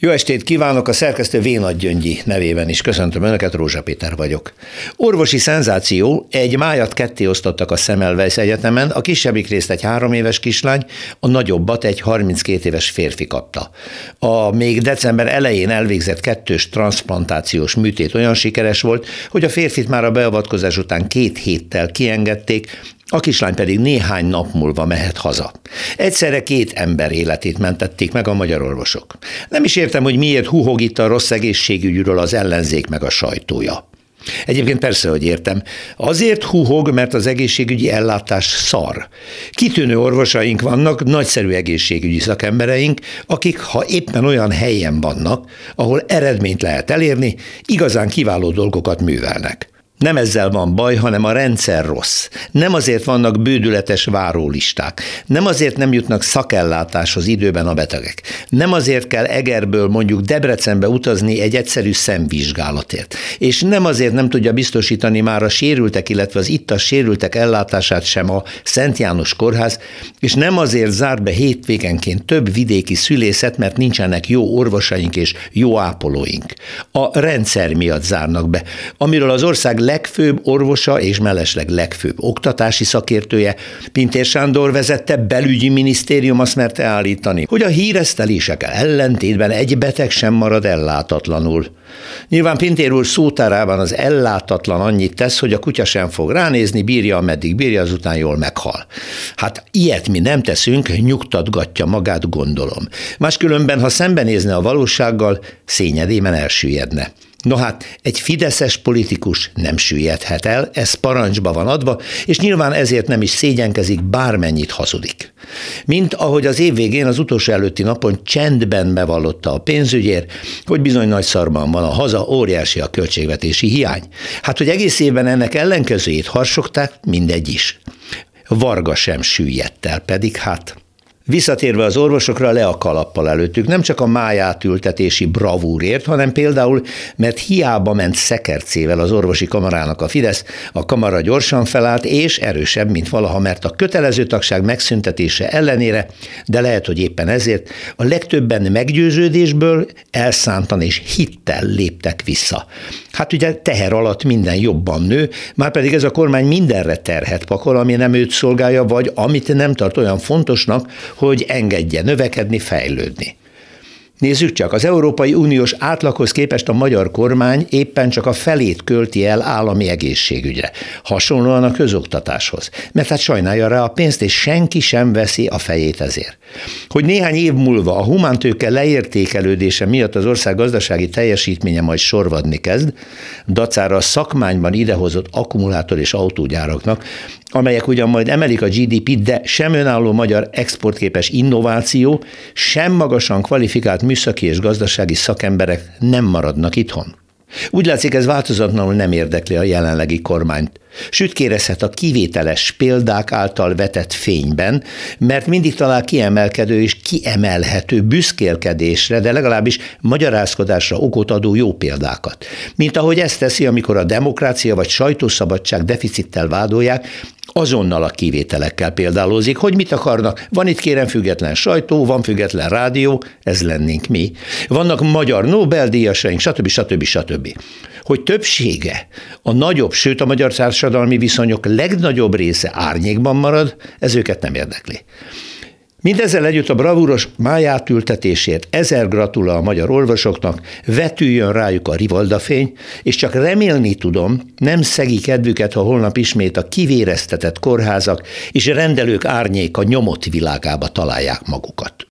Jó estét kívánok, a szerkesztő Vénad Gyöngyi nevében is köszöntöm Önöket, Rózsa Péter vagyok. Orvosi szenzáció, egy májat ketté osztottak a Semmelweis Egyetemen, a kisebbik részt egy 3 éves kislány, a nagyobbat egy 32 éves férfi kapta. A még december elején elvégzett 2-ös transzplantációs műtét olyan sikeres volt, hogy a férfit már a beavatkozás után 2 héttel kiengedték, a kislány pedig néhány nap múlva mehet haza. Egyszerre 2 ember életét mentették meg a magyar orvosok. Nem is értem, hogy miért huhog itt a rossz egészségügyről az ellenzék meg a sajtója. Egyébként persze, hogy értem. Azért huhog, mert az egészségügyi ellátás szar. Kitűnő orvosaink vannak, nagyszerű egészségügyi szakembereink, akik, ha éppen olyan helyen vannak, ahol eredményt lehet elérni, igazán kiváló dolgokat művelnek. Nem ezzel van baj, hanem a rendszer rossz. Nem azért vannak bődületes várólisták. Nem azért nem jutnak szakellátáshoz időben a betegek. Nem azért kell Egerből mondjuk Debrecenbe utazni egy egyszerű szemvizsgálatért. És nem azért nem tudja biztosítani már a sérültek, illetve az itt a sérültek ellátását sem a Szent János kórház, és nem azért zár be hétvégenként több vidéki szülészet, mert nincsenek jó orvosaink és jó ápolóink. A rendszer miatt zárnak be, amiről az ország legfőbb orvosa és mellesleg legfőbb oktatási szakértője, Pintér Sándor vezette belügyi minisztérium azt merte állítani, hogy a híresztelésekkel ellentétben egy beteg sem marad ellátatlanul. Nyilván Pintér úr szótárában az ellátatlan annyit tesz, hogy a kutya sem fog ránézni, bírja, ameddig bírja, azután jól meghal. Hát ilyet mi nem teszünk, nyugtatgatja magát, gondolom. Máskülönben, ha szembenézne a valósággal, szényedében elsüllyedne. No hát, egy fideszes politikus nem süllyedhet el, ez parancsba van adva, és nyilván ezért nem is szégyenkezik, bármennyit hazudik. Mint ahogy az év végén az utolsó előtti napon csendben bevallotta a pénzügyért, hogy bizony nagy szarban van a haza, óriási a költségvetési hiány. Hát, hogy egész évben ennek ellenkezőjét harsogták, mindegy is. Varga sem süllyedt el, pedig hát... Visszatérve az orvosokra, le a kalappal előttük, nem csak a májátültetési bravúrért, hanem például, mert hiába ment szekercével az orvosi kamarának a Fidesz, a kamara gyorsan felállt és erősebb, mint valaha, mert a kötelező tagság megszüntetése ellenére, de lehet, hogy éppen ezért, a legtöbben meggyőződésből elszántan és hittel léptek vissza. Hát ugye teher alatt minden jobban nő, márpedig ez a kormány mindenre terhet pakol, ami nem őt szolgálja, vagy amit nem tart olyan fontosnak, hogy engedje növekedni, fejlődni. Nézzük csak, az Európai Uniós átlaghoz képest a magyar kormány éppen csak a felét költi el állami egészségügyre, hasonlóan a közoktatáshoz, mert hát sajnálja rá a pénzt, és senki sem veszi a fejét ezért. Hogy néhány év múlva a humántőke leértékelődése miatt az ország gazdasági teljesítménye majd sorvadni kezd, dacára a szakmányban idehozott akkumulátor és autógyáraknak, amelyek ugyan majd emelik a GDP-t, de sem önálló magyar exportképes innováció, sem magasan kvalifikált műszaki és gazdasági szakemberek nem maradnak itthon. Úgy látszik, ez változatlanul nem érdekli a jelenlegi kormányt. Sütkérezhet a kivételes példák által vetett fényben, mert mindig talál kiemelkedő és kiemelhető büszkélkedésre, de legalábbis magyarázkodásra okot adó jó példákat. Mint ahogy ezt teszi, amikor a demokrácia vagy sajtószabadság deficittel vádolják, azonnal a kivételekkel példálózik, hogy mit akarnak. Van itt kérem független sajtó, van független rádió, ez lennénk mi. Vannak magyar Nobel-díjasaink, stb. Hogy többsége, a nagyobb, sőt a magyar társadalmi viszonyok legnagyobb része árnyékban marad, ez őket nem érdekli. Mindezzel együtt a bravúros májátültetésért 1000 gratula a magyar orvosoknak, vetüljön rájuk a rivaldafény, és csak remélni tudom, nem szegi kedvüket, ha holnap ismét a kivéreztetett kórházak és rendelők árnyéka nyomott világába találják magukat.